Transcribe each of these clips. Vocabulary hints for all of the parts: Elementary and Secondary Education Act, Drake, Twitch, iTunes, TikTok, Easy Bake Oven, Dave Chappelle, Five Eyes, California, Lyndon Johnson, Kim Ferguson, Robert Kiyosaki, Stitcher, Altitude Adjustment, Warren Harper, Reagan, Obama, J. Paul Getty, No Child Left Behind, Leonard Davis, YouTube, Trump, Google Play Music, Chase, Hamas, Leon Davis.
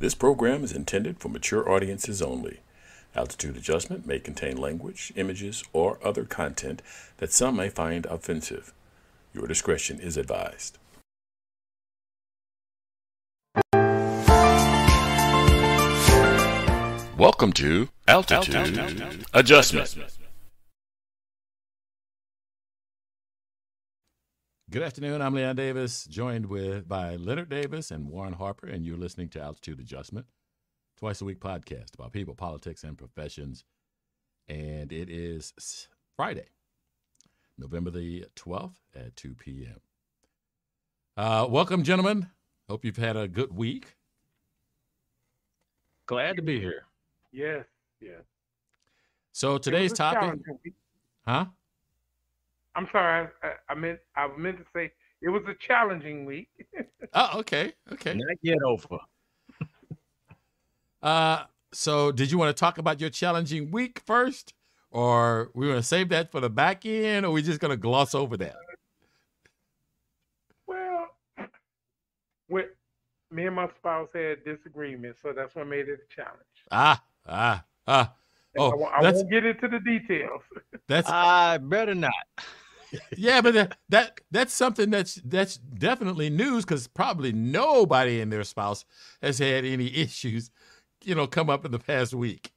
This program is intended for mature audiences only. Altitude Adjustment may contain language, images, or other content that some may find offensive. Your discretion is advised. Welcome to Altitude Adjustment. Good afternoon. I'm Leon Davis, joined by Leonard Davis and Warren Harper, and you're listening to Altitude Adjustment, twice-a-week podcast about people, politics, and professions. And it is Friday, November the 12th at 2 p.m. Welcome, gentlemen. Hope you've had a good week. Glad to be here. Yes, yes. So today's topic... Huh? I'm sorry, I meant to say it was a challenging week. Oh, okay. Not yet over. So did you want to talk about your challenging week first, or we want to save that for the back end, or we just going to gloss over that? Well, me and my spouse had disagreements, so that's what made it a challenge. Oh, I won't get into the details. I better not. Yeah, but that's something that's definitely news, because probably nobody and their spouse has had any issues, come up in the past week.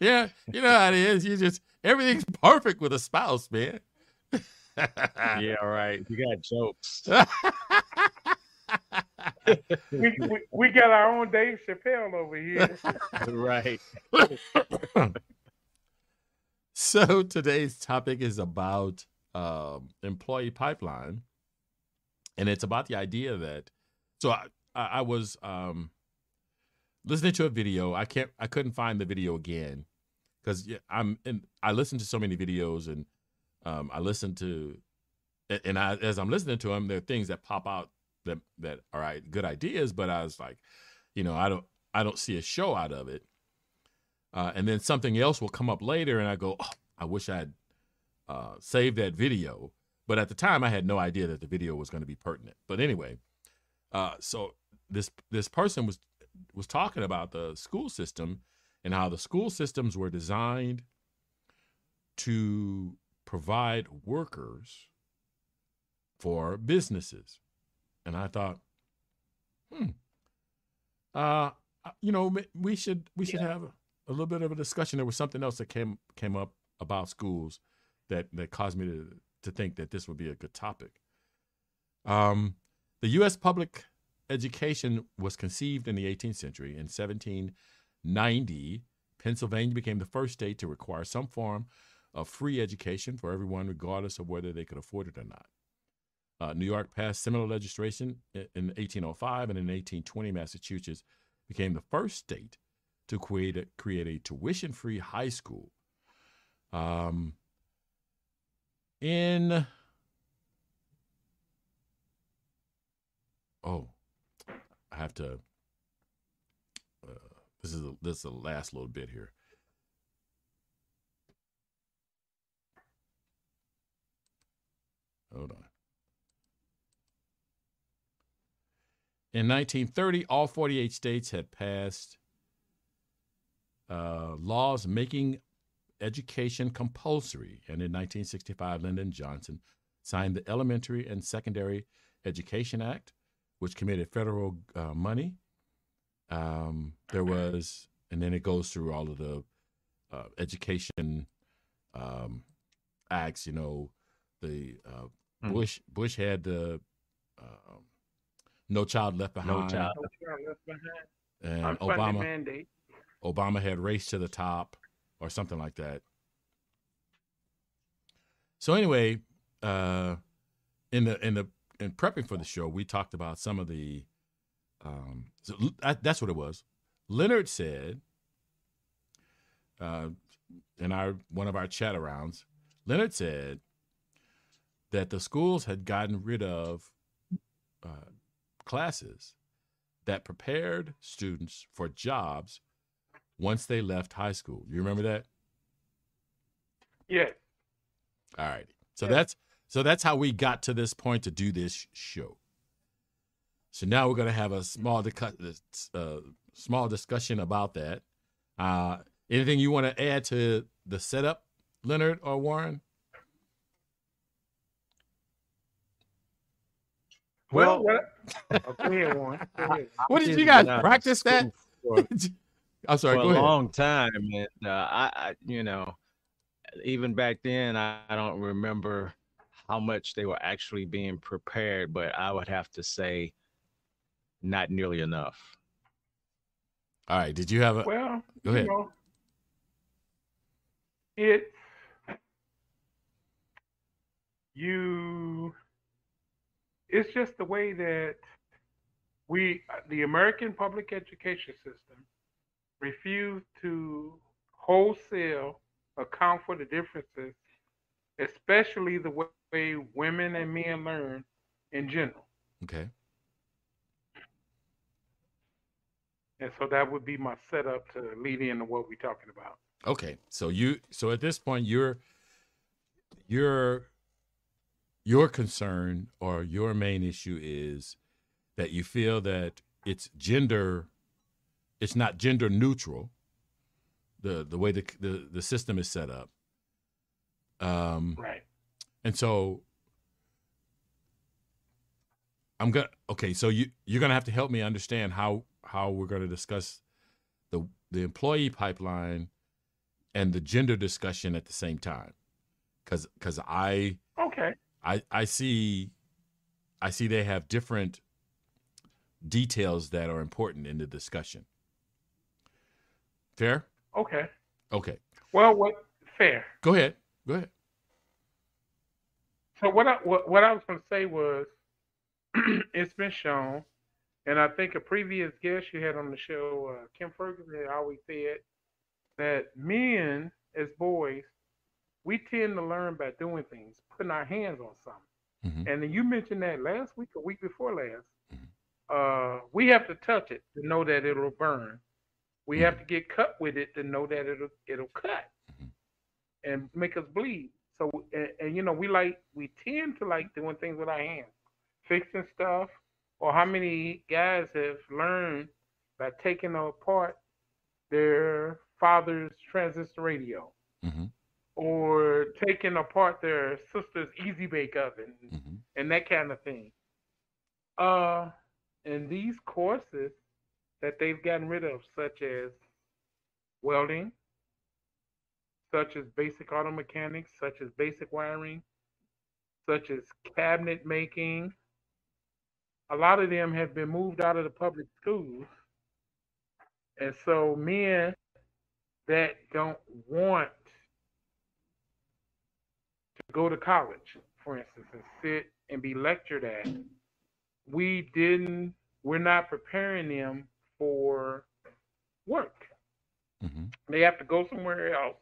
Yeah, you know how it is. Everything's perfect with a spouse, man. Yeah, right. You got jokes. we got our own Dave Chappelle over here. Right. So today's topic is about employee pipeline, and it's about the idea that. So I was listening to a video. I couldn't find the video again, because I listened to so many videos, and as I'm listening to them, there are things that pop out that all right, good ideas, but I was like, I don't see a show out of it. And then something else will come up later, and I go, oh, I wish I had saved that video. But at the time, I had no idea that the video was going to be pertinent. But anyway, so this person was talking about the school system and how the school systems were designed to provide workers for businesses. And I thought, we should have a little bit of a discussion. There was something else that came up about schools that caused me to think that this would be a good topic. The U.S. public education was conceived in the 18th century. In 1790, Pennsylvania became the first state to require some form of free education for everyone, regardless of whether they could afford it or not. New York passed similar legislation in 1805, and in 1820, Massachusetts became the first state to create a tuition-free high school. I have to. This is the last little bit here. Hold on. In 1930, all 48 states had passed laws making education compulsory. And in 1965, Lyndon Johnson signed the Elementary and Secondary Education Act, which committed federal money. And then it goes through all of the education acts. Bush had the... No Child Left Behind. And Obama had Race to the Top or something like that. So anyway, in prepping for the show, we talked about some of the. That's what it was. Leonard said, in one of our chat arounds, Leonard said that the schools had gotten rid of. Classes that prepared students for jobs once they left high school. You remember that? Yeah. All right. So that's how we got to this point to do this show. So now we're going to have a small discussion about that. Anything you want to add to the setup, Leonard or Warren? Well, what did you guys practice that? I'm sorry, go ahead. For a long time, and you know, even back then, I don't remember how much they were actually being prepared, but I would have to say not nearly enough. All right. Did you have a, well, go ahead. You know, it's just the way that the American public education system refused to wholesale account for the differences, especially the way women and men learn in general. Okay. And so that would be my setup to lead into what we're talking about. Okay. So so at this point, your concern or your main issue is that you feel that it's not gender neutral, the way the system is set up. Right. And so so you're going to have to help me understand how we're going to discuss the employee pipeline and the gender discussion at the same time. Cause I see they have different details that are important in the discussion. Fair? Okay. Okay. Well, fair. Go ahead. Go ahead. So what I was going to say was it's been shown, and I think a previous guest you had on the show, Kim Ferguson, always said that men as boys, we tend to learn by doing things, putting our hands on something. Mm-hmm. And then you mentioned that last week or week before last. Mm-hmm. We have to touch it to know that it'll burn. We mm-hmm. have to get cut with it to know that it'll cut mm-hmm. and make us bleed. So, and you know, we tend to like doing things with our hands, fixing stuff. Or how many guys have learned by taking apart their father's transistor radio mm-hmm. or taking apart their sister's Easy Bake Oven mm-hmm. and that kind of thing. And these courses that they've gotten rid of, such as welding, such as basic auto mechanics, such as basic wiring, such as cabinet making, a lot of them have been moved out of the public schools. And so men that don't want to go to college, for instance, and sit and be lectured at, we're not preparing them for work. Mm-hmm. They have to go somewhere else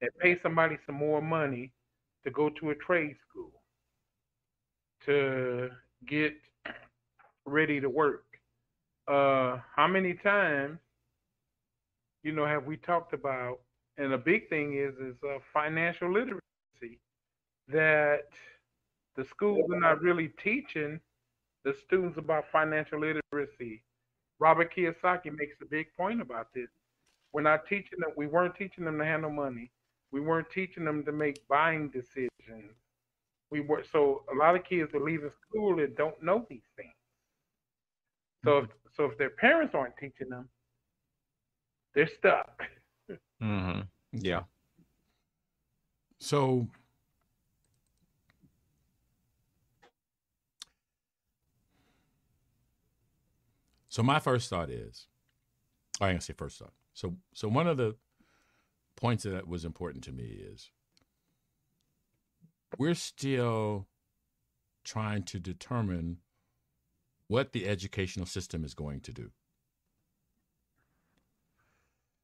and pay somebody some more money to go to a trade school to get ready to work. How many times, you know, have we talked about? And a big thing is financial literacy, that the schools are not really teaching the students about financial literacy. Robert Kiyosaki makes a big point about this. We're not teaching them. We weren't teaching them to handle money. We weren't teaching them to make buying decisions. So a lot of kids are leaving school that don't know these things. So if their parents aren't teaching them, they're stuck. Mm-hmm. Yeah. So my first thought is, I ain't gonna say first thought. So one of the points that was important to me is we're still trying to determine what the educational system is going to do.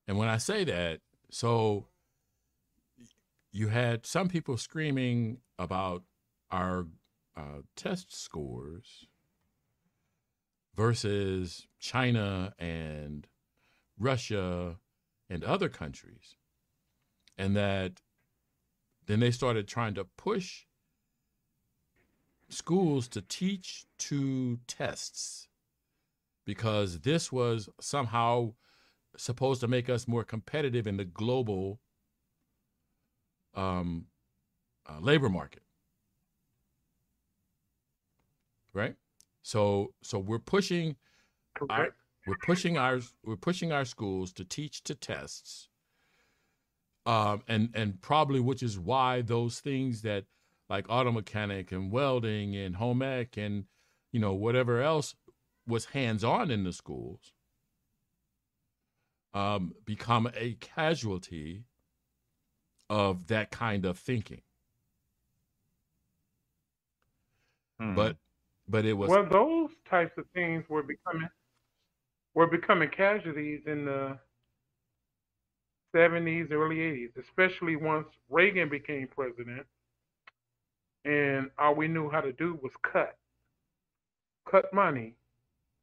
And when I say that, so you had some people screaming about our test scores versus China and Russia and other countries. And that then they started trying to push schools to teach to tests because this was somehow supposed to make us more competitive in the global labor market, right? So we're pushing, our schools to teach to tests, and probably which is why those things that like auto mechanic and welding and home ec and whatever else was hands on in the schools, become a casualty of that kind of thinking. Mm. But it was, well, those types of things were becoming casualties in the 70s, early 80s, especially once Reagan became president, and all we knew how to do was cut money.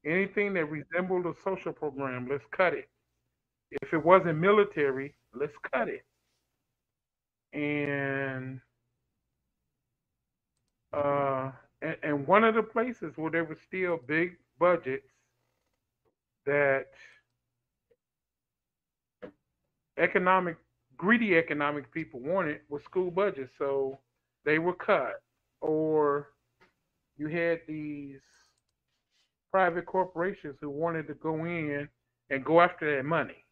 Anything that resembled a social program, let's cut it. If it wasn't military, let's cut it. And one of the places where there were still big budgets that greedy economic people wanted was school budgets, so they were cut. Or you had these private corporations who wanted to go in and go after that money.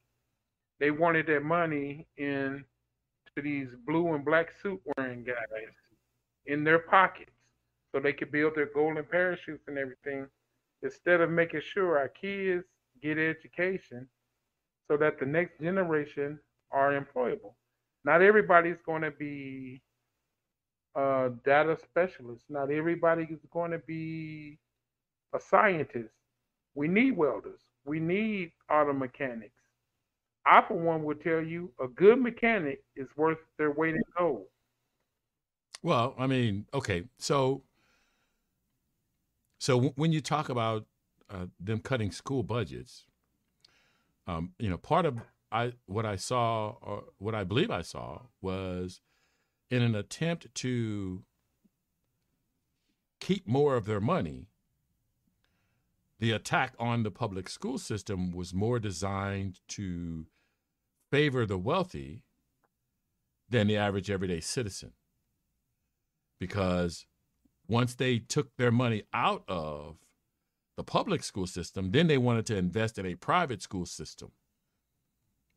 They wanted that money in to these blue and black suit wearing guys in their pockets so they could build their golden parachutes and everything, instead of making sure our kids get education so that the next generation are employable. Not everybody's going to be a data specialist. Not everybody is going to be a scientist. We need welders. We need auto mechanics. I, for one, would tell you a good mechanic is worth their weight in gold. Well, I mean, okay, so when you talk about them cutting school budgets, part of what I believe I saw was in an attempt to keep more of their money, the attack on the public school system was more designed to favor the wealthy than the average everyday citizen. Because once they took their money out of the public school system, then they wanted to invest in a private school system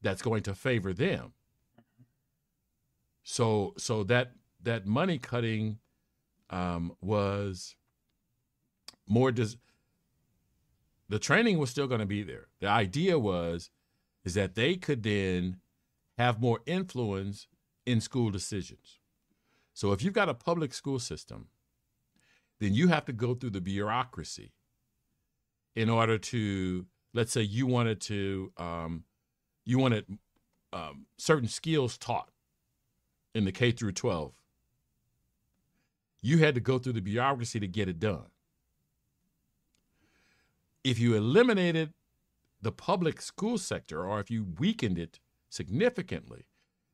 that's going to favor them. So that money cutting was more the training was still going to be there. The idea is that they could then have more influence in school decisions. So if you've got a public school system, then you have to go through the bureaucracy in order to, let's say you wanted certain skills taught in the K through 12. You had to go through the bureaucracy to get it done. If you eliminated the public school sector, or if you weakened it significantly,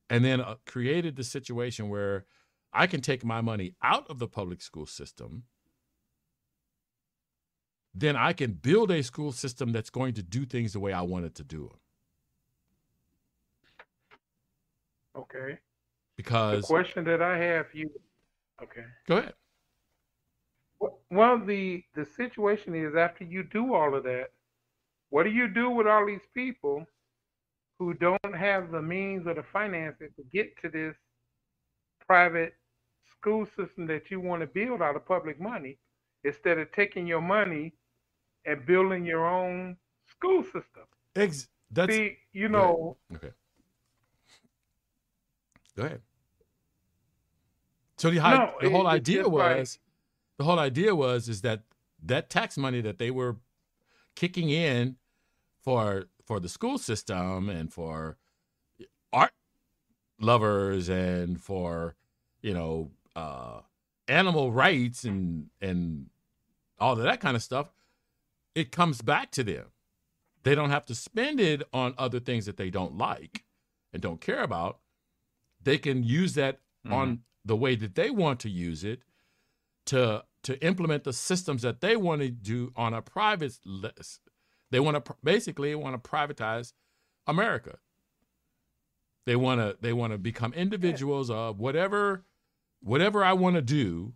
and then created the situation where I can take my money out of the public school system, then I can build a school system that's going to do things the way I want it to do it. Okay. Because the question that I have for you, okay. Go ahead. Well, the situation is, after you do all of that, what do you do with all these people who don't have the means or the finances to get to this private school system that you want to build out of public money, instead of taking your money and building your own school system? Okay. Go ahead. So the whole idea was that tax money that they were kicking in for the school system and for art lovers and for animal rights and all of that kind of stuff, it comes back to them. They don't have to spend it on other things that they don't like and don't care about. They can use that on the way that they want to use it to implement the systems that they want to do on a private They want to privatize America. They want to become individuals of whatever I want to do.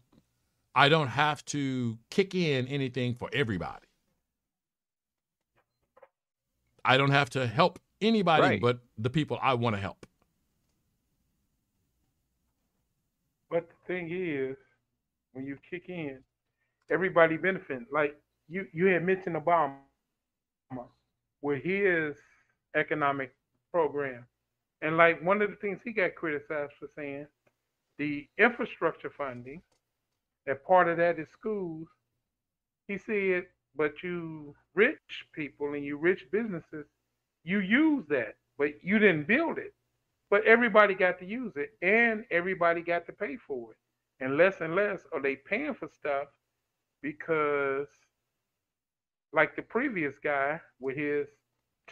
I don't have to kick in anything for everybody. I don't have to help anybody but the people I want to help. But the thing is, when you kick in, everybody benefits. Like you had mentioned Obama with his economic program. And like one of the things he got criticized for saying, the infrastructure funding, that part of that is schools. He said, but you rich people and you rich businesses, you use that, but you didn't build it. But everybody got to use it and everybody got to pay for it. And less are they paying for stuff because, like the previous guy with his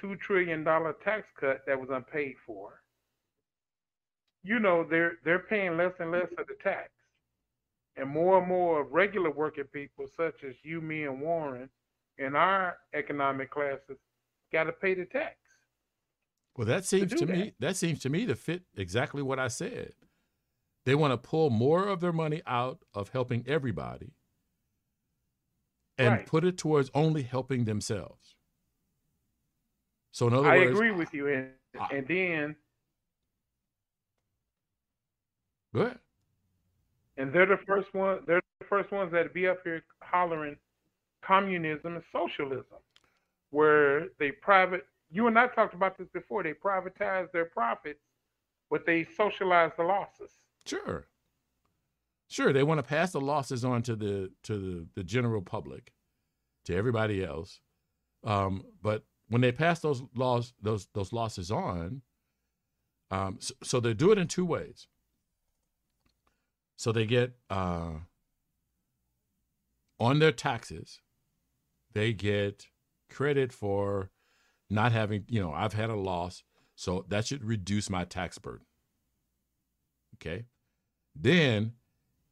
$2 trillion tax cut that was unpaid for, you know, they're paying less and less of the tax. And more of regular working people, such as you, me, and Warren, in our economic classes, got to pay the tax. Well, that seems to me to fit exactly what I said. They want to pull more of their money out of helping everybody and put it towards only helping themselves. So in other words, I agree with you, and then And they're the first one. They're the first ones that be up here hollering communism and socialism, where they private. You and I talked about this before. They privatize their profits, but they socialize the losses. Sure, sure. They want to pass the losses on to the general public, to everybody else. But when they pass those laws, those losses on, so they do it in two ways. So they get, on their taxes, they get credit for not having, you know, I've had a loss, so that should reduce my tax burden. Okay. Then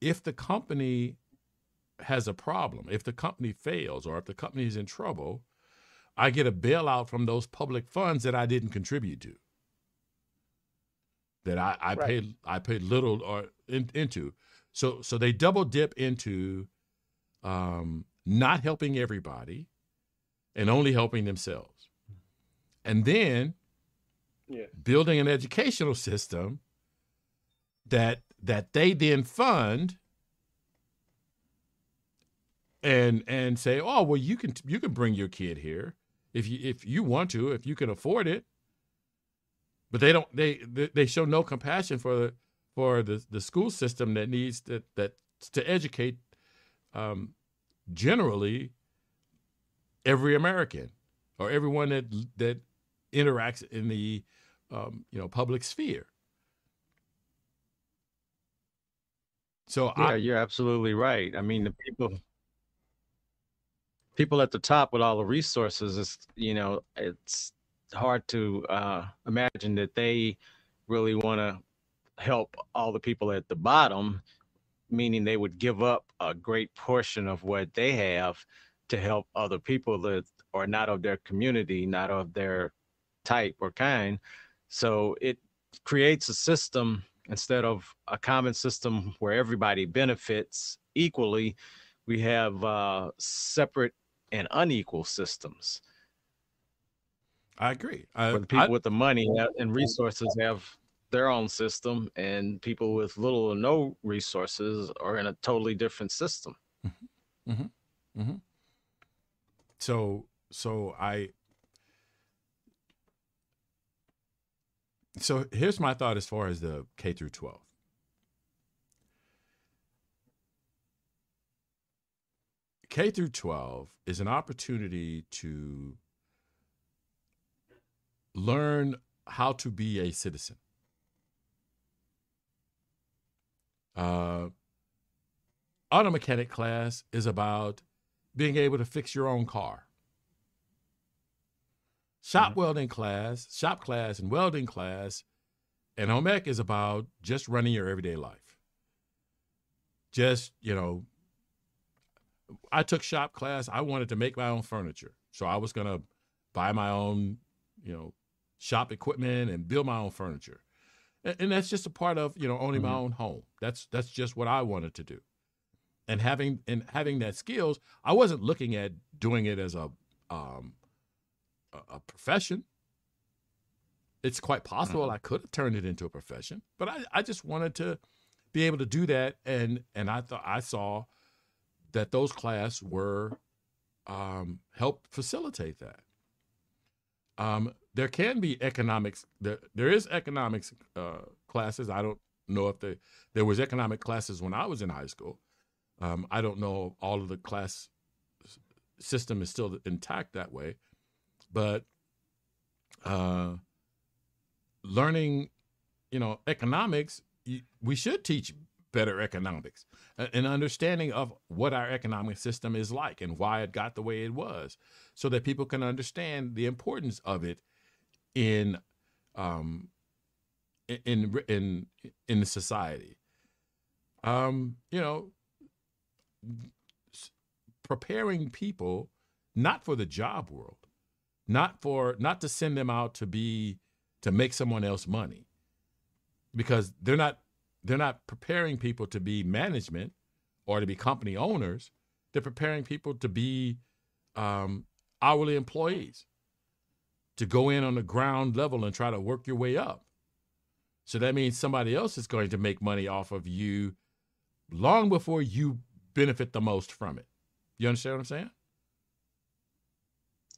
if the company has a problem, if the company fails or if the company is in trouble, I get a bailout from those public funds that I didn't contribute to. That I paid little or into, so they double dip into not helping everybody and only helping themselves, and then building an educational system that they then fund and say, oh well, you can bring your kid here if you want to, if you can afford it. But they don't. They show no compassion for the school system that needs that to educate generally every American or everyone that interacts in the public sphere. So yeah, you're absolutely right. I mean, the people at the top with all the resources is it's hard to imagine that they really want to help all the people at the bottom, meaning they would give up a great portion of what they have to help other people that are not of their community, not of their type or kind. So it creates a system instead of a common system where everybody benefits equally. We have separate and unequal systems. I agree. Where the people with the money and resources have their own system, and people with little or no resources are in a totally different system. Mm-hmm. Mm-hmm. Mm-hmm. So here's my thought as far as the K through 12. K through 12 is an opportunity to learn how to be a citizen. Auto mechanic class is about being able to fix your own car. Shop class and welding class, and home ec is about just running your everyday life. Just, I took shop class. I wanted to make my own furniture. So I was going to buy my own, shop equipment and build my own furniture. And that's just a part of, owning my own home. That's just what I wanted to do. And having that skills, I wasn't looking at doing it as a profession. It's quite possible I could have turned it into a profession, but I just wanted to be able to do that. And I saw that those classes were helped facilitate that. There can be economics. There is economics classes. I don't know if there was economic classes when I was in high school. I don't know if all of the class system is still intact that way, but learning, economics, we should teach better economics and understanding of what our economic system is like and why it got the way it was, so that people can understand the importance of it in the society. Preparing people not for the job world, not to send them out to make someone else money, because they're not preparing people to be management or to be company owners. They're preparing people to be hourly employees, to go in on the ground level and try to work your way up. So that means somebody else is going to make money off of you long before you benefit the most from it. You understand what I'm saying?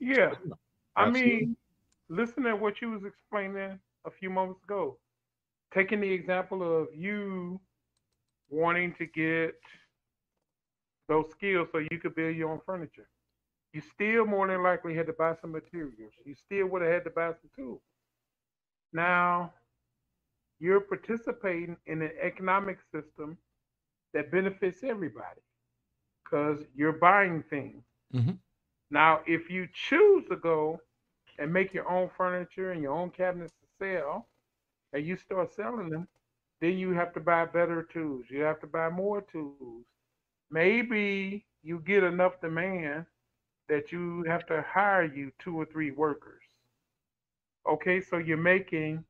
Yeah. Absolutely. I mean, listen to what you was explaining a few moments ago. Taking the example of you wanting to get those skills so you could build your own furniture. You still more than likely had to buy some materials. You still would have had to buy some tools. Now, you're participating in an economic system that benefits everybody because you're buying things. Mm-hmm. Now, if you choose to go and make your own furniture and your own cabinets to sell, and you start selling them, then you have to buy better tools. You have to buy more tools. Maybe you get enough demand that you have to hire you 2 or 3 workers. Okay, so you're making,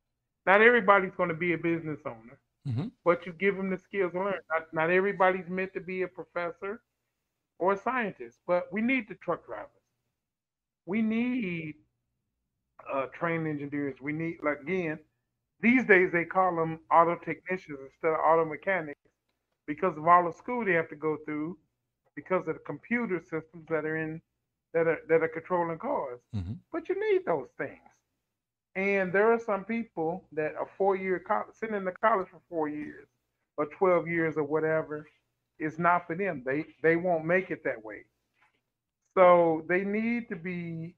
not everybody's going to be a business owner, but you give them the skills to learn. Not everybody's meant to be a professor or a scientist, but we need the truck drivers. We need train engineers. We need, like, again, these days they call them auto technicians instead of auto mechanics because of all the school they have to go through because of the computer systems that are controlling cars. But you need those things. And there are some people that are sitting in the college for 4 years or 12 years or whatever is not for them. They won't make it that way. So we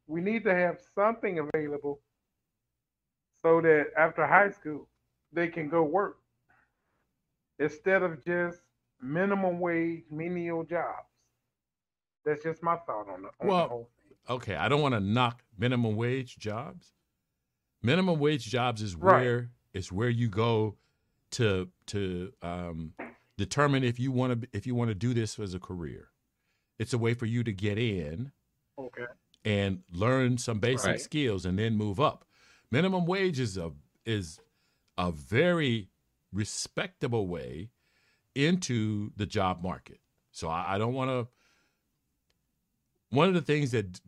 need to have something available so that after high school, they can go work instead of just minimum wage, menial jobs. That's just my thought on the whole thing. Okay, I don't want to knock minimum wage jobs. Minimum wage jobs is where you go to determine if you want to do this as a career. It's a way for you to get in, and learn some basic skills and then move up. Minimum wage is a very respectable way into the job market. So I don't want to. One of the things that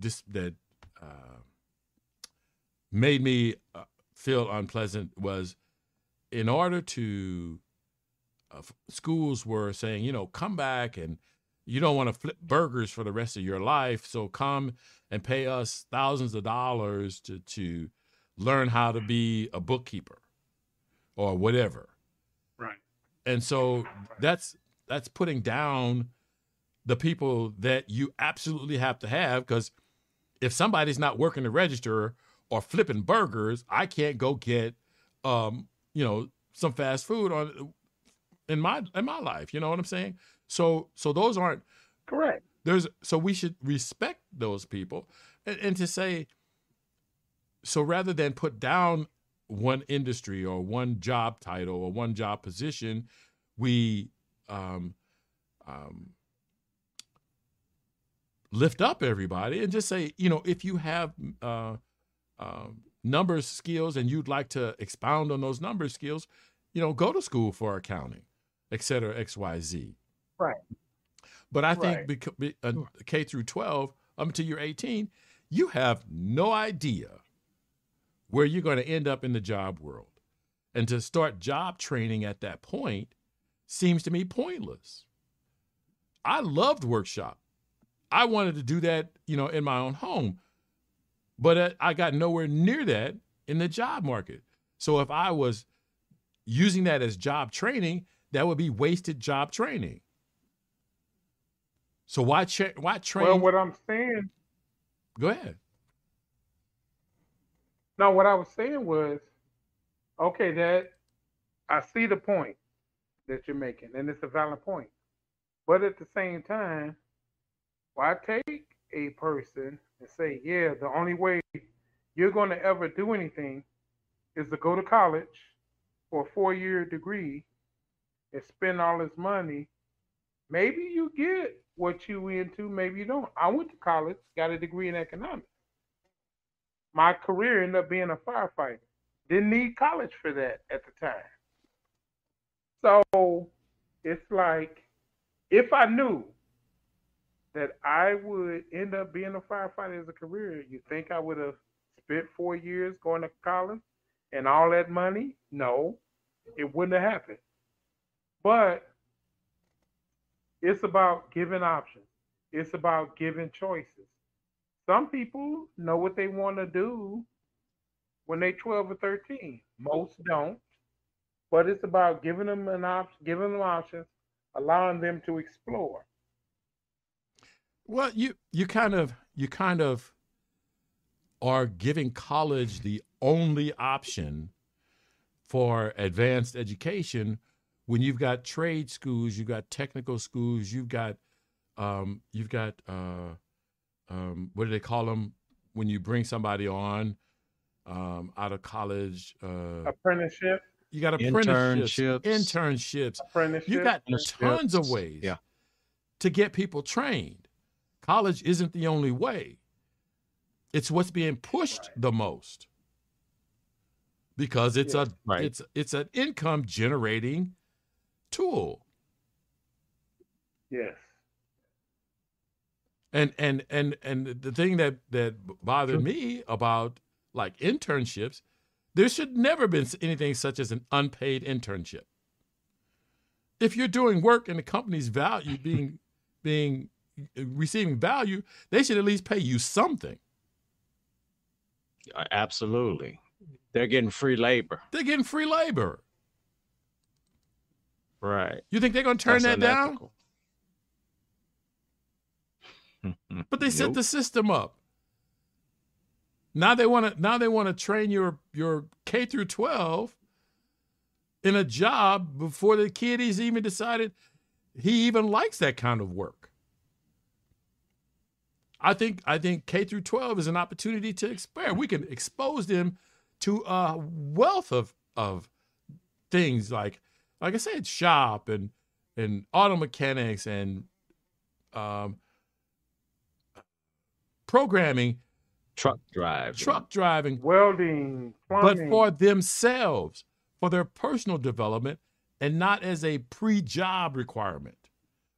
made me feel unpleasant was, in order to, schools were saying, come back and you don't want to flip burgers for the rest of your life, so come and pay us thousands of dollars to learn how to be a bookkeeper or whatever. Right. And so that's putting down the people that you absolutely have to have, because if somebody's not working the register or flipping burgers, I can't go get some fast food in my life, you know what I'm saying? So those aren't correct. So we should respect those people and to say, so rather than put down one industry or one job title or one job position, we lift up everybody and just say, you know, if you have numbers skills and you'd like to expound on those numbers skills, you know, go to school for accounting, et cetera, X, Y, Z. Right. But I think K through 12 up until you're 18, you have no idea where you're going to end up in the job world. And to start job training at that point seems to me pointless. I loved workshop. I wanted to do that, you know, in my own home, but I got nowhere near that in the job market. So if I was using that as job training, that would be wasted job training. So why train? Well, what I'm saying. Go ahead. No, what I was saying was, okay, that I see the point that you're making, and it's a valid point. But at the same time, why take a person and say, yeah, the only way you're going to ever do anything is to go to college for a 4-year degree and spend all this money. Maybe you get what you into, maybe you don't. I went to college, got a degree in economics. My career ended up being a firefighter. Didn't need college for that at the time. So it's like, if I knew that I would end up being a firefighter as a career, you think I would have spent 4 years going to college and all that money? No, it wouldn't have happened. But it's about giving options. It's about giving choices. Some people know what they want to do when they're 12 or 13. Most don't. But it's about giving them an option, giving them options, allowing them to explore. Well, you kind of are giving college the only option for advanced education when you've got trade schools, you've got technical schools, you've got what do they call them when you bring somebody on out of college? Apprenticeship. You got internships. You got tons of ways to get people trained. College isn't the only way. It's what's being pushed the most because it's it's an income generating tool. Yes. And the thing that bothered me about like internships, there should never been anything such as an unpaid internship. If you're doing work and the company's value being receiving value, they should at least pay you something. Absolutely. They're getting free labor. Right. You think they're going to turn that unethical. Down? But they set the system up. Now they want to. Now they want to train your K through 12 in a job before the kid is even decided he even likes that kind of work. I think K through 12 is an opportunity to experiment. We can expose them to a wealth of things like I said, shop and auto mechanics and programming. Truck driving, welding, plumbing. But for themselves, for their personal development, and not as a pre-job requirement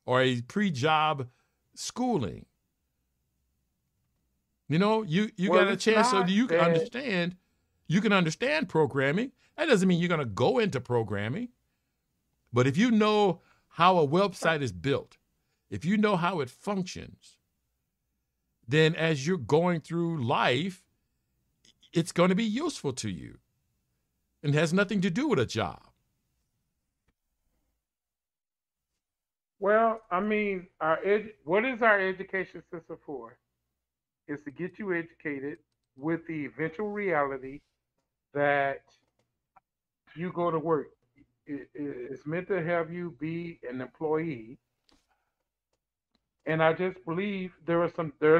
or a pre-job schooling. You know, you got a chance so you can understand. You can understand programming. That doesn't mean you're going to go into programming, but if you know how a website is built, if you know how it functions, then as you're going through life, it's going to be useful to you and has nothing to do with a job. Well, I mean, what is our education system for? It's to get you educated with the eventual reality that you go to work. It's meant to have you be an employee. And I just believe there are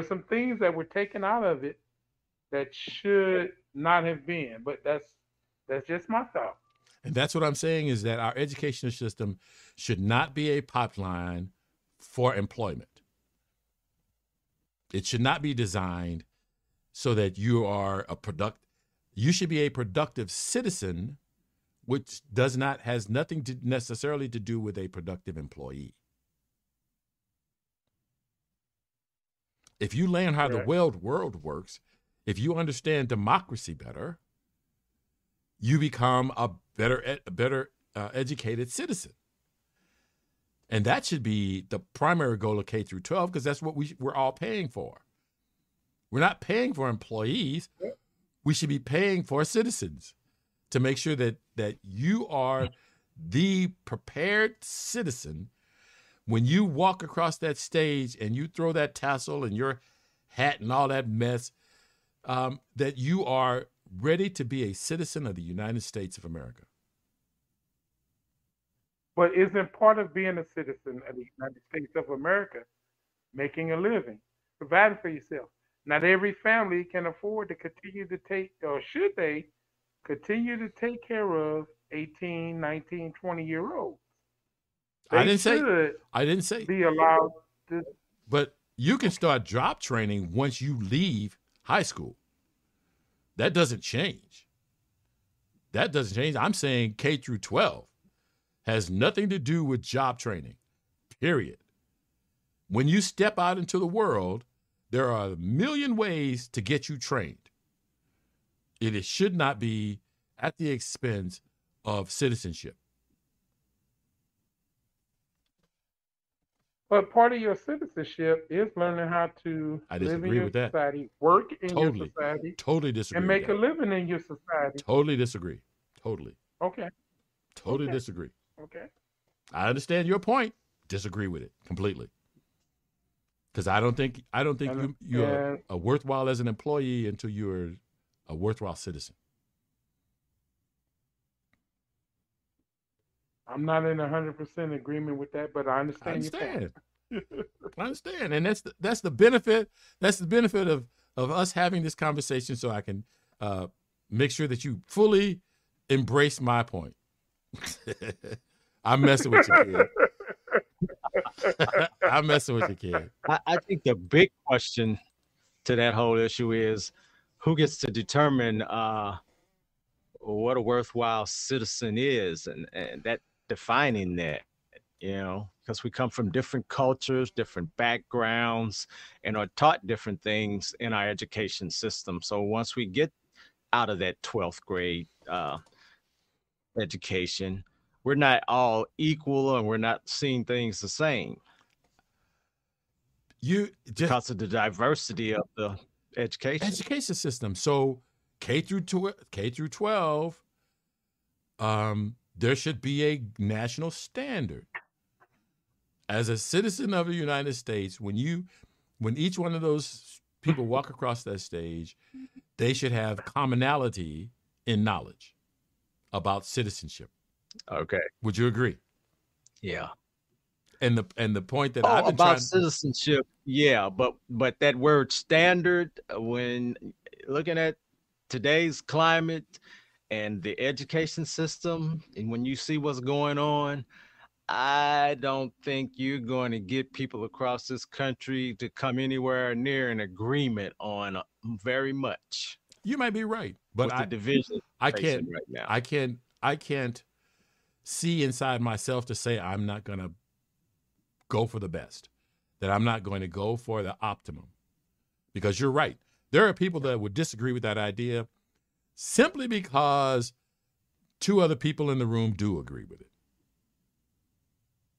some things that were taken out of it that should not have been, but that's just my thought. And that's what I'm saying is that our educational system should not be a pipeline for employment. It should not be designed so that you are a product. You should be a productive citizen, which does not has nothing to necessarily to do with a productive employee. If you learn how the world works, if you understand democracy better, you become a better educated citizen. And that should be the primary goal of K through 12, because that's what we're all paying for. We're not paying for employees. We should be paying for citizens to make sure that you are the prepared citizen. When you walk across that stage and you throw that tassel and your hat and all that mess, that you are ready to be a citizen of the United States of America. But isn't part of being a citizen of the United States of America making a living, providing for yourself? Not every family can afford to continue to take, or should they continue to take care of 18, 19, 20-year-olds? I didn't say be allowed to. But you can start job training once you leave high school. That doesn't change. I'm saying K through 12 has nothing to do with job training, period. When you step out into the world, there are a million ways to get you trained. It should not be at the expense of citizenship. But part of your citizenship is learning how to live in your society, work in your society, and make a living in your society. Totally disagree. I understand your point. Disagree with it completely. Because I don't think you're a worthwhile as an employee until you're a worthwhile citizen. I'm not in 100% agreement with that, but I understand. I understand, and that's the benefit of us having this conversation, so I can make sure that you fully embrace my point. I'm messing with you, kid. I'm messing with you, kid. I think the big question to that whole issue is who gets to determine what a worthwhile citizen is, and that. Defining that, you know, because we come from different cultures, different backgrounds, and are taught different things in our education system. So once we get out of that 12th grade education, we're not all equal and we're not seeing things the same. Because of the diversity of the education system. So K through 12, there should be a national standard. As a citizen of the United States, when each one of those people walk across that stage, they should have commonality in knowledge about citizenship. Okay. Would you agree? Yeah. And the point that I've been about citizenship, yeah, but that word standard, when looking at today's climate and the education system, and when you see what's going on, I don't think you're going to get people across this country to come anywhere near an agreement on very much. You might be right, but with the division I can't right now. I can't see inside myself to say I'm not going to go for the best, that I'm not going to go for the optimum, because you're right. There are people that would disagree with that idea, simply because two other people in the room do agree with it.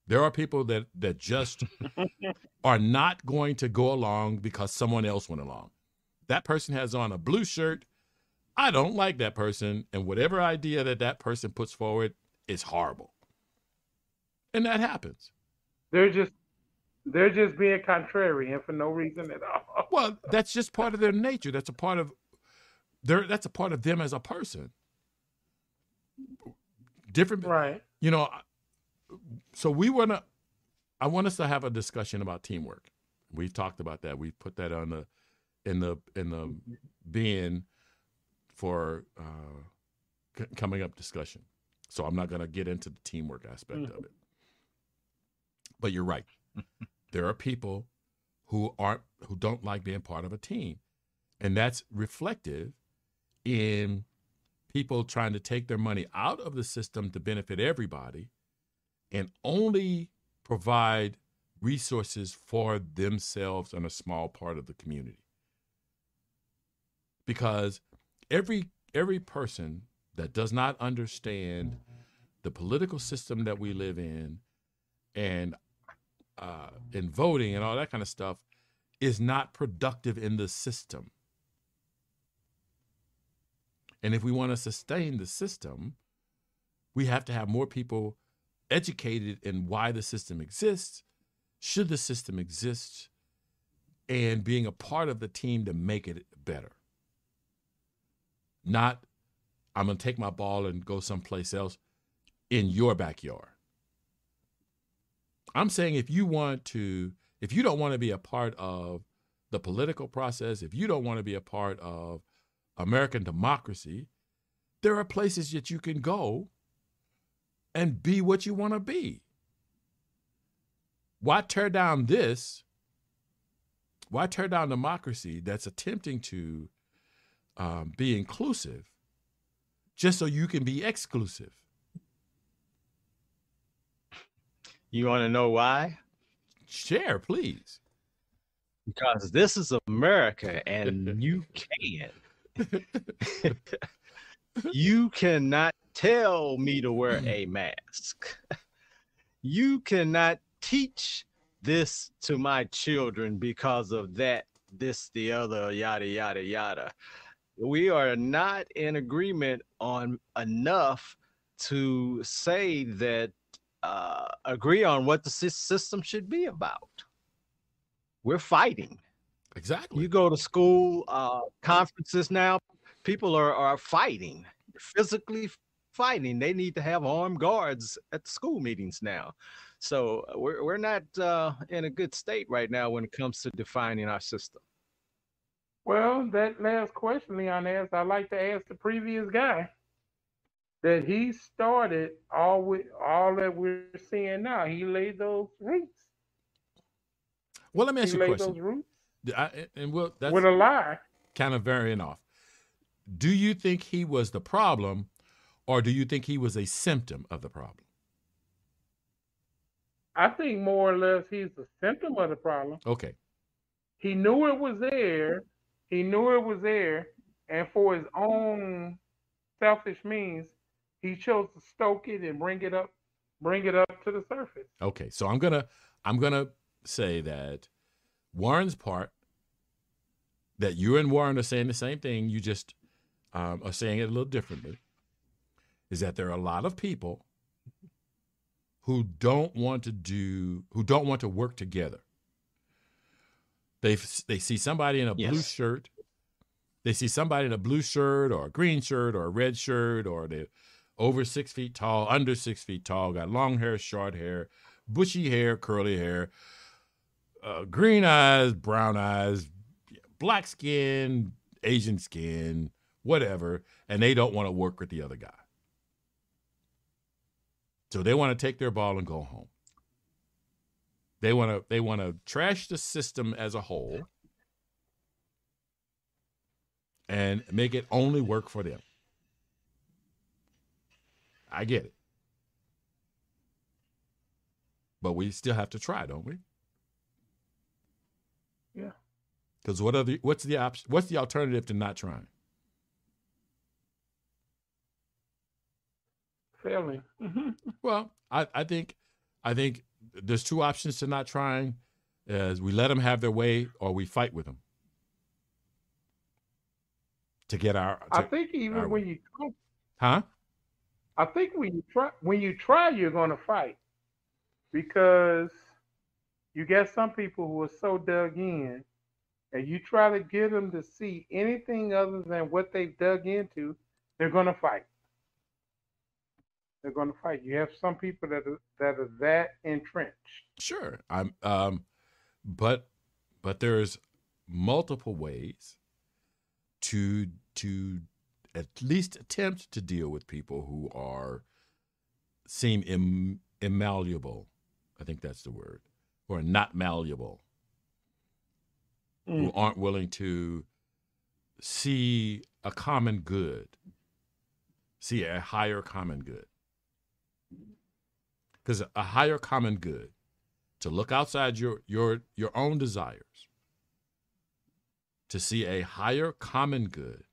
There are people that just are not going to go along because someone else went along. That person has on a blue shirt. I don't like that person. And whatever idea that person puts forward is horrible. And that happens. They're just being contrarian for no reason at all. Well, that's just part of their nature. That's a part of them as a person. Different, right? You know, so I want us to have a discussion about teamwork. We've talked about that. We've put that on in the bin for coming up discussion. So I'm not going to get into the teamwork aspect of it. But you're right. There are people who don't like being part of a team. And that's reflective in people trying to take their money out of the system to benefit everybody and only provide resources for themselves and a small part of the community. Because every person that does not understand the political system that we live in and voting and all that kind of stuff is not productive in the system. And if we want to sustain the system, we have to have more people educated in why the system exists, should the system exist, and being a part of the team to make it better. Not, I'm going to take my ball and go someplace else in your backyard. I'm saying if you don't want to be a part of the political process, if you don't want to be a part of American democracy, there are places that you can go and be what you want to be. Why tear down this? Why tear down democracy that's attempting to be inclusive just so you can be exclusive? You want to know why? Share, please. Because this is America and you can. You cannot tell me to wear a mask. You cannot teach this to my children because of that, this, the other, yada, yada, yada. We are not in agreement on enough to say that, agree on what the system should be about. We're fighting. Exactly. You go to school, conferences now, people are fighting, physically fighting. They need to have armed guards at the school meetings now. So we're not in a good state right now when it comes to defining our system. Well, that last question Leon asked, I'd like to ask the previous guy that he started all that we're seeing now. He laid those roots. Well, let me ask you a question. Those roots. That's with a lie. Kind of varying off. Do you think he was the problem, or do you think he was a symptom of the problem? I think more or less he's the symptom of the problem. Okay. He knew it was there. He knew it was there. And for his own selfish means, he chose to stoke it and bring it up to the surface. Okay. So I'm going to say that Warren's part, that you and Warren are saying the same thing, you just are saying it a little differently, is that there are a lot of people who don't want to work together. They see somebody in a blue shirt. They see somebody in a blue shirt or a green shirt or a red shirt, or they're over 6 feet tall, under 6 feet tall, got long hair, short hair, bushy hair, curly hair, green eyes, brown eyes, black skin, Asian skin, whatever, and they don't want to work with the other guy. So they want to take their ball and go home. They want to trash the system as a whole and make it only work for them. I get it. But we still have to try, don't we? Yeah. Because what's the alternative to not trying? Failing. Well, I think there's two options to not trying: is we let them have their way, or we fight with them to get our. I think when you try, you're going to fight, because you got some people who are so dug in, and you try to get them to see anything other than what they've dug into, they're going to fight. They're going to fight. You have some people that are that entrenched. Sure. But there's multiple ways to at least attempt to deal with people who seem immalleable. I think that's the word, or not malleable. who aren't willing to see a common good, see a higher common good. Because a higher common good, to look outside your own desires, to see a higher common good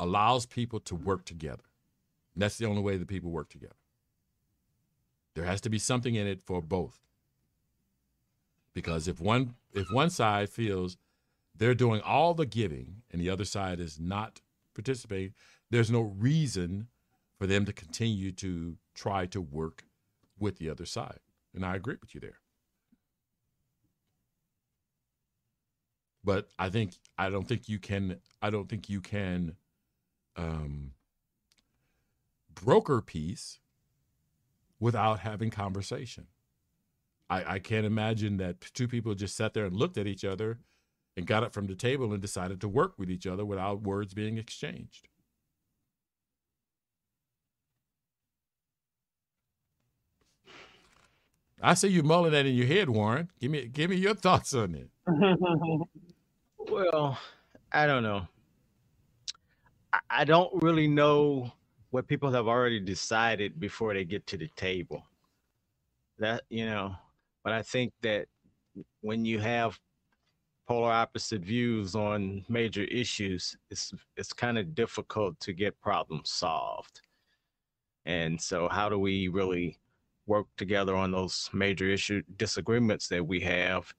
allows people to work together. And that's the only way that people work together. There has to be something in it for both. Because if one side feels they're doing all the giving and the other side is not participating, there's no reason for them to continue to try to work with the other side. And I agree with you there. But I don't think you can broker peace without having conversation. I can't imagine that two people just sat there and looked at each other and got up from the table and decided to work with each other without words being exchanged. I see you mulling that in your head, Warren. Give me your thoughts on it. Well, I don't know. I don't really know what people have already decided before they get to the table. That, you know, but I think that when you have polar opposite views on major issues, it's kind of difficult to get problems solved. And so how do we really work together on those major issue disagreements that we have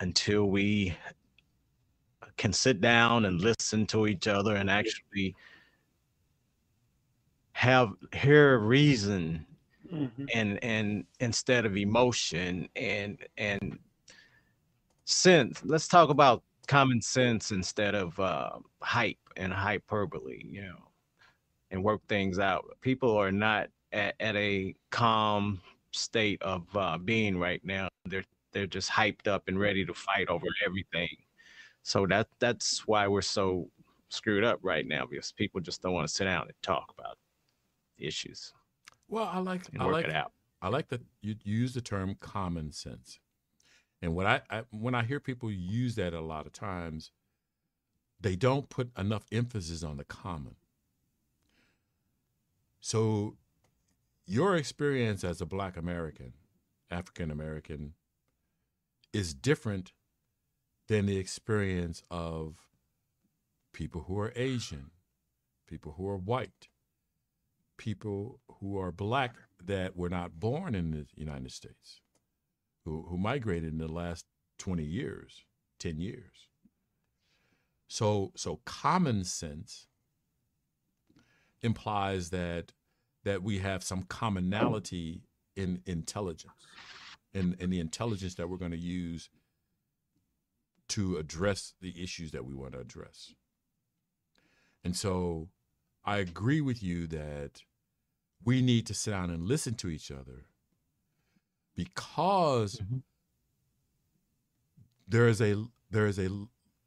until we can sit down and listen to each other and actually hear reason and instead of emotion and sense? Let's talk about common sense instead of hype and hyperbole, you know, and work things out. People are not at a calm state of being right now. They're just hyped up and ready to fight over everything. So that's why we're so screwed up right now, because people just don't want to sit down and talk about the issues. Well, I like that you use the term common sense. And what when I hear people use that a lot of times, they don't put enough emphasis on the common. So your experience as a Black American, African American, is different than the experience of people who are Asian, people who are white, people who are Black that were not born in the United States, who migrated in the last 20 years, 10 years. So common sense implies that we have some commonality in intelligence, in the intelligence that we're going to use to address the issues that we want to address. And so I agree with you that we need to sit down and listen to each other, because there is a,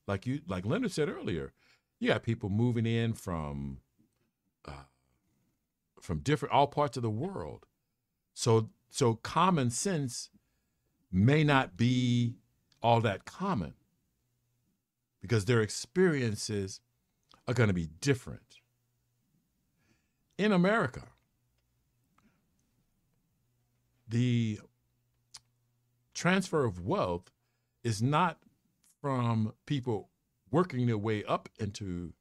like Leonard said earlier, you got people moving in from all parts of the world. So common sense may not be all that common because their experiences are going to be different. In America, the transfer of wealth is not from people working their way up into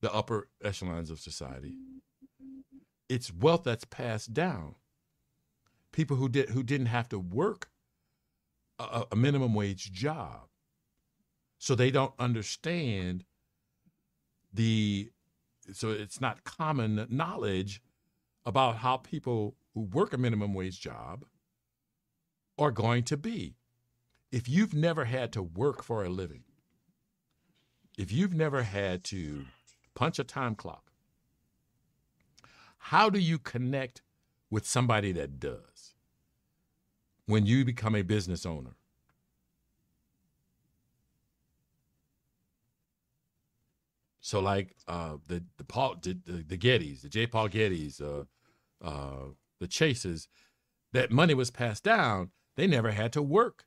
the upper echelons of society. It's wealth that's passed down. People who didn't have to work a minimum wage job, so they don't understand so it's not common knowledge about how people who work a minimum wage job are going to be. If you've never had to work for a living, if you've never had to punch a time clock, how do you connect with somebody that does when you become a business owner? So like the Gettys, the J. Paul Gettys, the Chases, that money was passed down. They never had to work.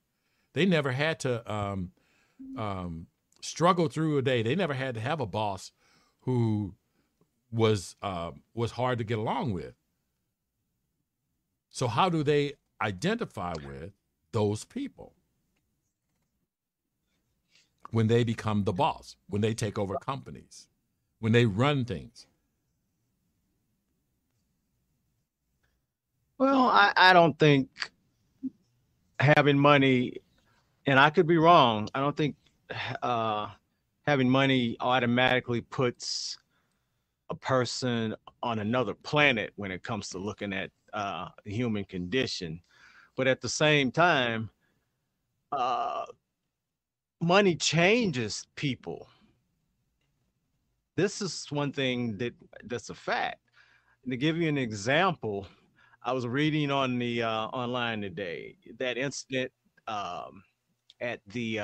They never had to struggle through a day. They never had to have a boss who was hard to get along with. So how do they identify with those people when they become the boss, when they take over companies, when they run things? Well, I don't think having money, and I could be wrong, I don't think having money automatically puts a person on another planet when it comes to looking at the human condition. But at the same time, money changes people. This is one thing that's a fact. And to give you an example, I was reading on the online today that incident at the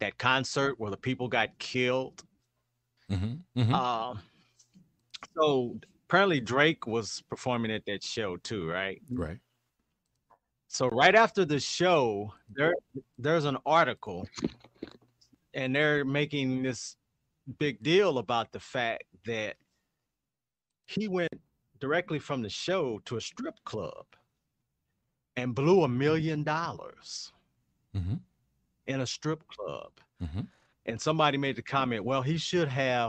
that concert where the people got killed. Mm-hmm, mm-hmm. So apparently Drake was performing at that show too, right? Right. So right after the show, there's an article, and they're making this big deal about the fact that he went directly from the show to a strip club and blew $1 million mm-hmm. in a strip club. Mm-hmm. And somebody made the comment, well, he should have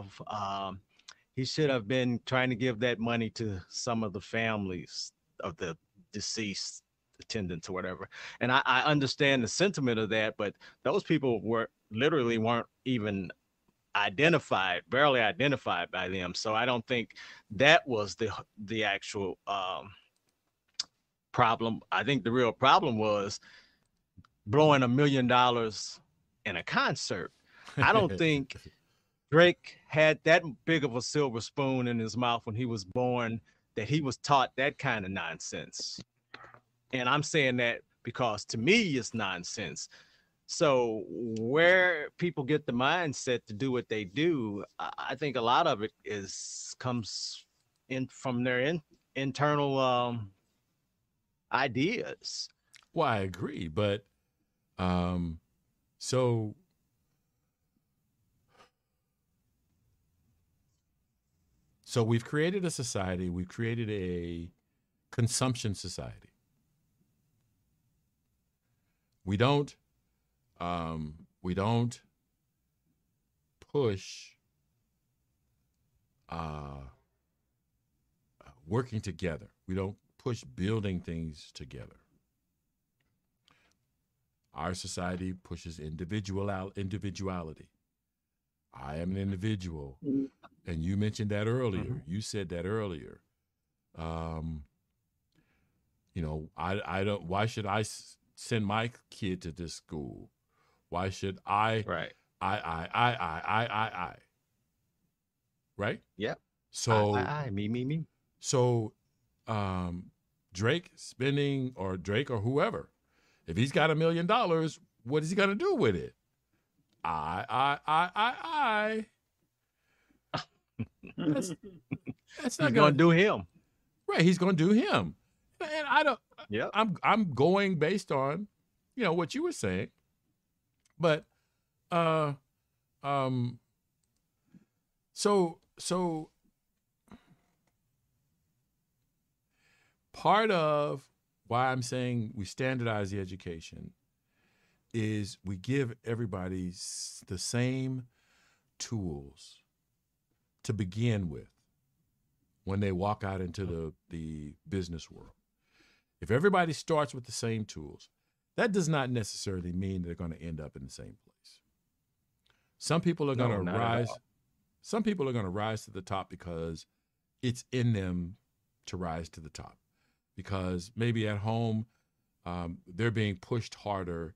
been trying to give that money to some of the families of the deceased attendants or whatever. And I understand the sentiment of that, but those people weren't even identified, barely identified by them. So I don't think that was the actual problem. I think the real problem was blowing $1 million in a concert. I don't think Drake had that big of a silver spoon in his mouth when he was born, that he was taught that kind of nonsense. And I'm saying that because to me it's nonsense. So where people get the mindset to do what they do, I think a lot of it comes in from their internal ideas. Well, I agree, but so we've created a society, we've created a consumption society. We don't push working together. We don't push building things together. Our society pushes individuality. I am an individual, and you mentioned that earlier. Mm-hmm. You said that earlier. You know, I don't. Why should I send my kid to this school? Why should I? Right. I. Right. Yep. So I me. So, Drake spending, or Drake or whoever, if he's got $1 million, what is he gonna do with it? I. That's not gonna do him. Right, he's gonna do him. And I don't. Yeah, I'm going based on, you know, what you were saying, but, so part of why I'm saying we standardize the education is we give everybody the same tools to begin with when they walk out into the business world. If everybody starts with the same tools, that does not necessarily mean they're going to end up in the same place. Some people are going to rise. Some people are going to rise to the top because it's in them to rise to the top, because maybe at home they're being pushed harder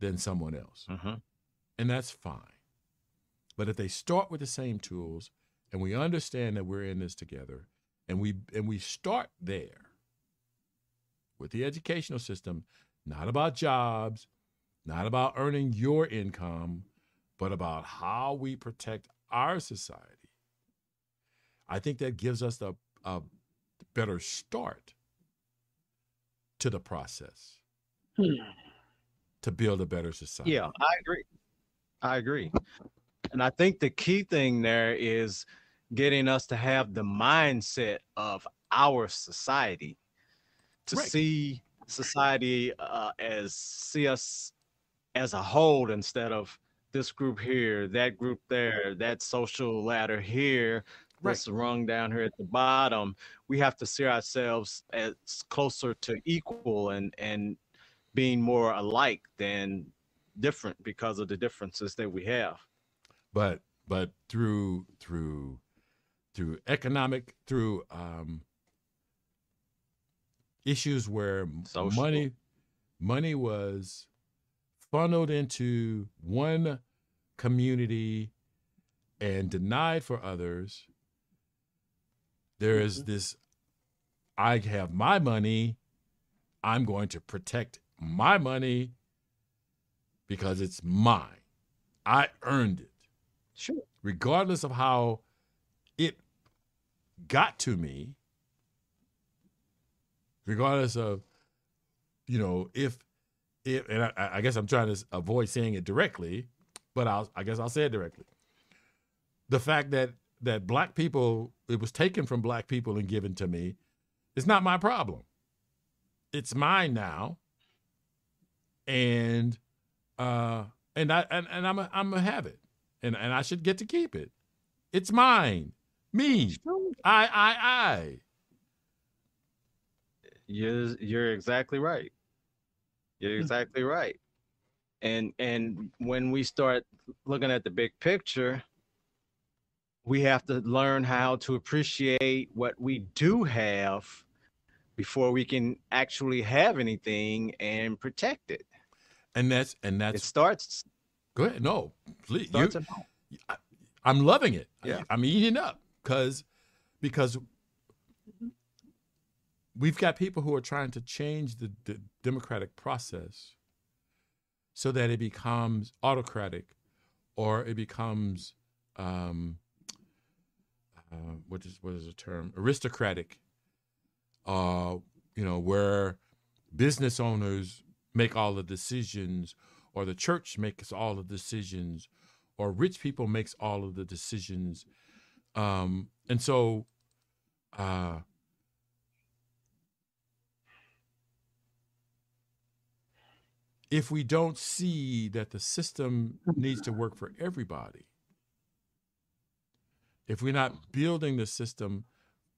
than someone else. Uh-huh. And that's fine. But if they start with the same tools and we understand that we're in this together, and we start there, with the educational system, not about jobs, not about earning your income, but about how we protect our society, I think that gives us a better start to the process. to build a better society. Yeah, I agree. And I think the key thing there is getting us to have the mindset of our society, to right. see society see us as a whole, instead of this group here, that group there, that social ladder here, right. this rung down here at the bottom. We have to see ourselves as closer to equal and being more alike than different because of the differences that we have. But through economic, through issues where social. money was funneled into one community and denied for others, there is this, I have my money, I'm going to protect my money because it's mine. I earned it. Sure. Regardless of how it got to me, regardless of, you know, if and I guess I'm trying to avoid saying it directly, but I guess I'll say it directly. The fact that black people, it was taken from black people and given to me, is not my problem. It's mine now, and I'm gonna have it. And I should get to keep it. It's mine, me, I. You're exactly right. You're exactly right. And when we start looking at the big picture, we have to learn how to appreciate what we do have before we can actually have anything and protect it. And that's it starts. Go ahead. No, please. I'm loving it. Yeah. I'm eating up because we've got people who are trying to change the democratic process so that it becomes autocratic, or it becomes what is the term? Aristocratic. Where business owners make all the decisions, or the church makes all the decisions, or rich people makes all of the decisions. And so if we don't see that the system needs to work for everybody, if we're not building the system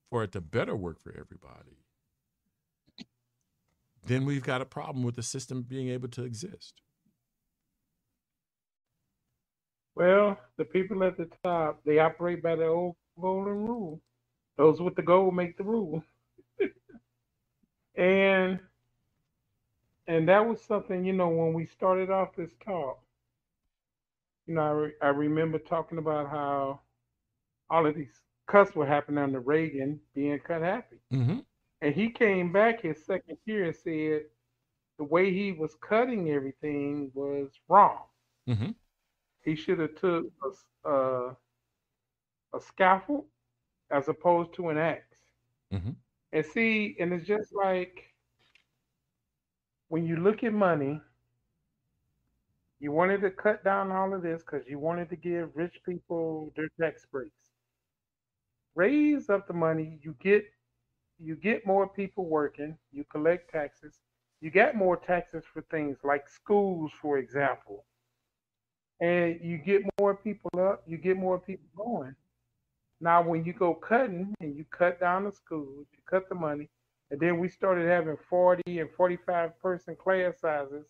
for it to better work for everybody, then we've got a problem with the system being able to exist. Well, the people at the top, they operate by the old golden rule. Those with the gold make the rule. and that was something, you know, when we started off this talk, you know, I remember talking about how all of these cuts were happening under Reagan being cut happy. Mm-hmm. And he came back his second year and said the way he was cutting everything was wrong. Mm-hmm. He should have took a scaffold as opposed to an axe. Mm-hmm. And see, and it's just like when you look at money, you wanted to cut down all of this because you wanted to give rich people their tax breaks. Raise up the money, you get more people working, you collect taxes, you got more taxes for things like schools, for example. And you get more people up, you get more people going. Now, when you go cutting and you cut down the schools, you cut the money, and then we started having 40 and 45-person class sizes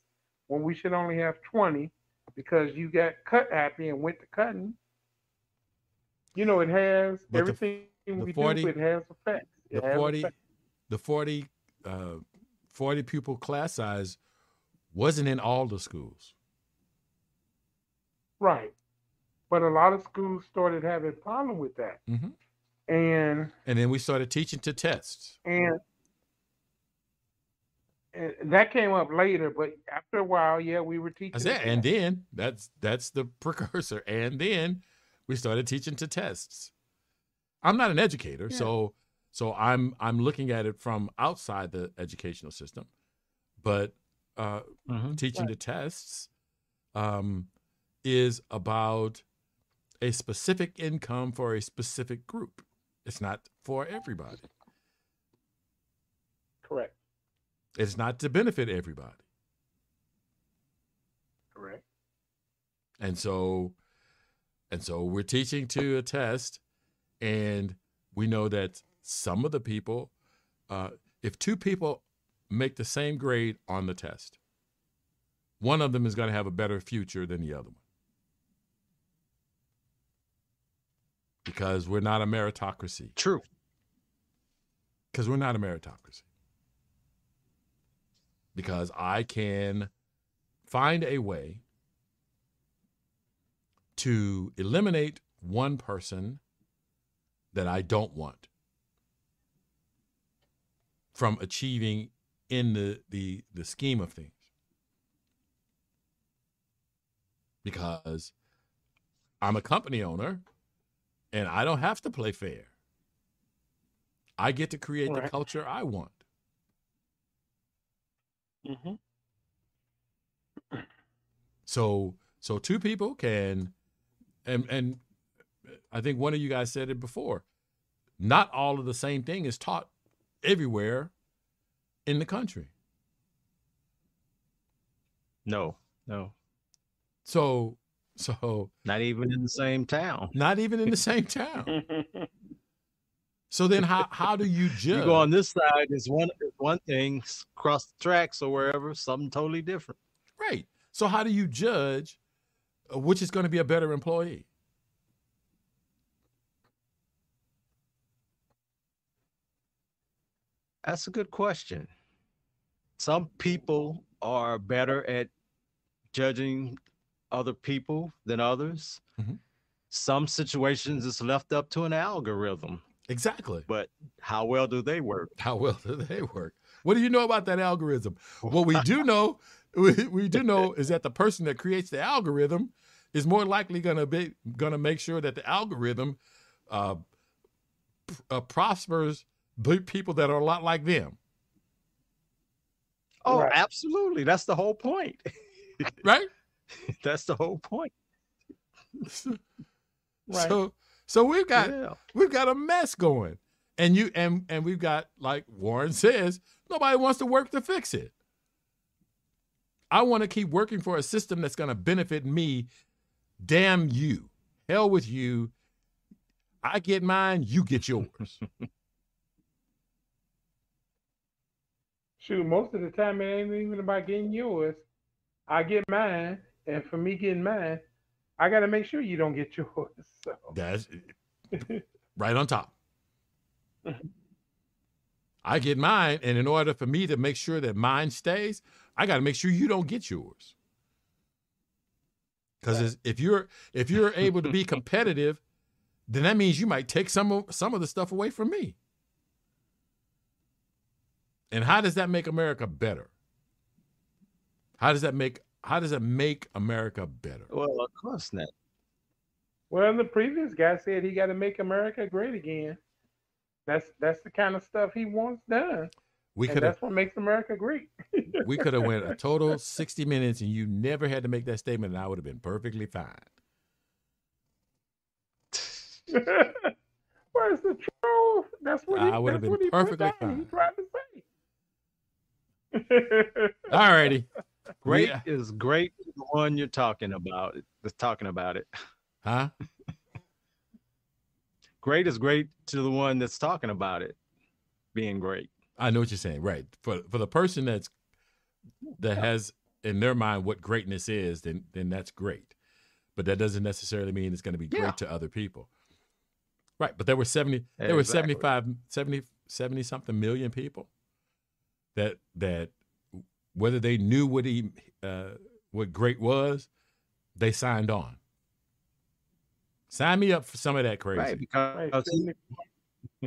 when we should only have 20 because you got cut happy and went to cutting. You know, it has but everything we 40, do, it has effects. The 40 pupil class size wasn't in all the schools. Right, but a lot of schools started having a problem with that, mm-hmm. and then we started teaching to tests, and that came up later. But after a while, yeah, we were teaching. And then that's the precursor, and then we started teaching to tests. I'm not an educator, yeah. so I'm looking at it from outside the educational system, but teaching to tests, is about a specific income for a specific group. It's not for everybody. Correct. It's not to benefit everybody. Correct. And so we're teaching to a test, and we know that some of the people, if two people make the same grade on the test, one of them is going to have a better future than the other one. Because we're not a meritocracy. True. Because we're not a meritocracy. Because I can find a way to eliminate one person that I don't want from achieving in the scheme of things. Because I'm a company owner and I don't have to play fair. I get to create the culture I want. Mm-hmm. So two people can, and I think one of you guys said it before, not all of the same thing is taught everywhere in the country. No. So not even in the same town. So then how do you judge? You go on this side, it's one thing, across the tracks or wherever, something totally different. Right. So how do you judge which is going to be a better employee? That's a good question. Some people are better at judging other people than others. Mm-hmm. Some situations it's left up to an algorithm. Exactly. But how well do they work? What do you know about that algorithm? What we do know, is that the person that creates the algorithm is more likely gonna make sure that the algorithm prospers people that are a lot like them. Oh, right. Absolutely. That's the whole point. Right? That's the whole point. Right. So we've got a mess going, and we've got, like Warren says, nobody wants to work to fix it. I want to keep working for a system that's going to benefit me. Damn you, hell with you. I get mine, you get yours. Shoot, most of the time it ain't even about getting yours. I get mine, and for me getting mine, I got to make sure you don't get yours. So. That's right on top. I get mine, and in order for me to make sure that mine stays, I got to make sure you don't get yours. Because if you're able to be competitive, then that means you might take some of the stuff away from me. And how does that make America better? How does it make America better? Well, of course not. Well, the previous guy said he got to make America great again. That's the kind of stuff he wants done. That's what makes America great. We could have went a total 60 minutes and you never had to make that statement, and I would have been perfectly fine. Where's the truth? That's what he would have been perfectly fine. He tried to say. All righty. Great is great. The one you're talking about. That's talking about it. Huh? Great is great to the one that's talking about it being great. I know what you're saying. Right. For the person that has in their mind what greatness is, then that's great. But that doesn't necessarily mean it's going to be great to other people. Right. But there were 70 something million people that whether they knew what great was, they signed on. Sign me up for some of that crazy. Right, because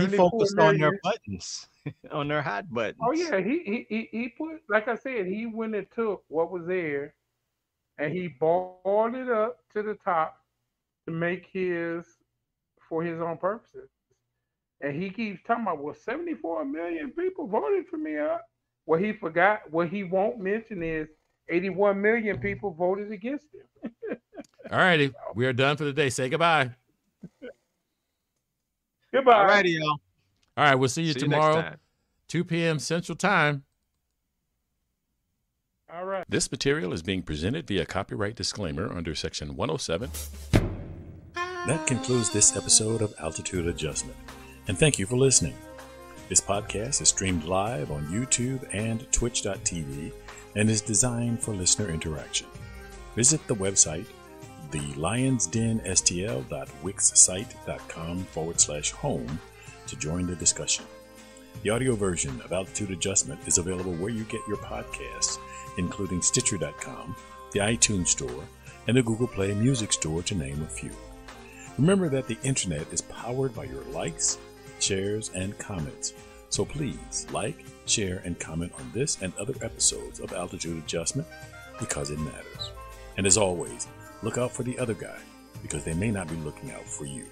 he focused on their buttons, on their hot buttons. Oh yeah, he put, like I said, he went and took what was there, and he balled it up to the top to make for his own purposes. And he keeps talking about, well, 74 million people voted for me. What he forgot, what he won't mention is 81 million people voted against him. All righty. We are done for the day. Say goodbye. Goodbye. All righty, y'all. All right. We'll see you tomorrow, 2 p.m. Central Time. All right. This material is being presented via copyright disclaimer under Section 107. That concludes this episode of Altitude Adjustment, and thank you for listening. This podcast is streamed live on YouTube and Twitch.tv and is designed for listener interaction. Visit the website, thelionsdenstl.wixsite.com/home, to join the discussion. The audio version of Altitude Adjustment is available where you get your podcasts, including Stitcher.com, the iTunes Store, and the Google Play Music Store, to name a few. Remember that the internet is powered by your likes, shares, and comments. So please like, share, and comment on this and other episodes of Altitude Adjustment, because it matters. And as always, look out for the other guy, because they may not be looking out for you.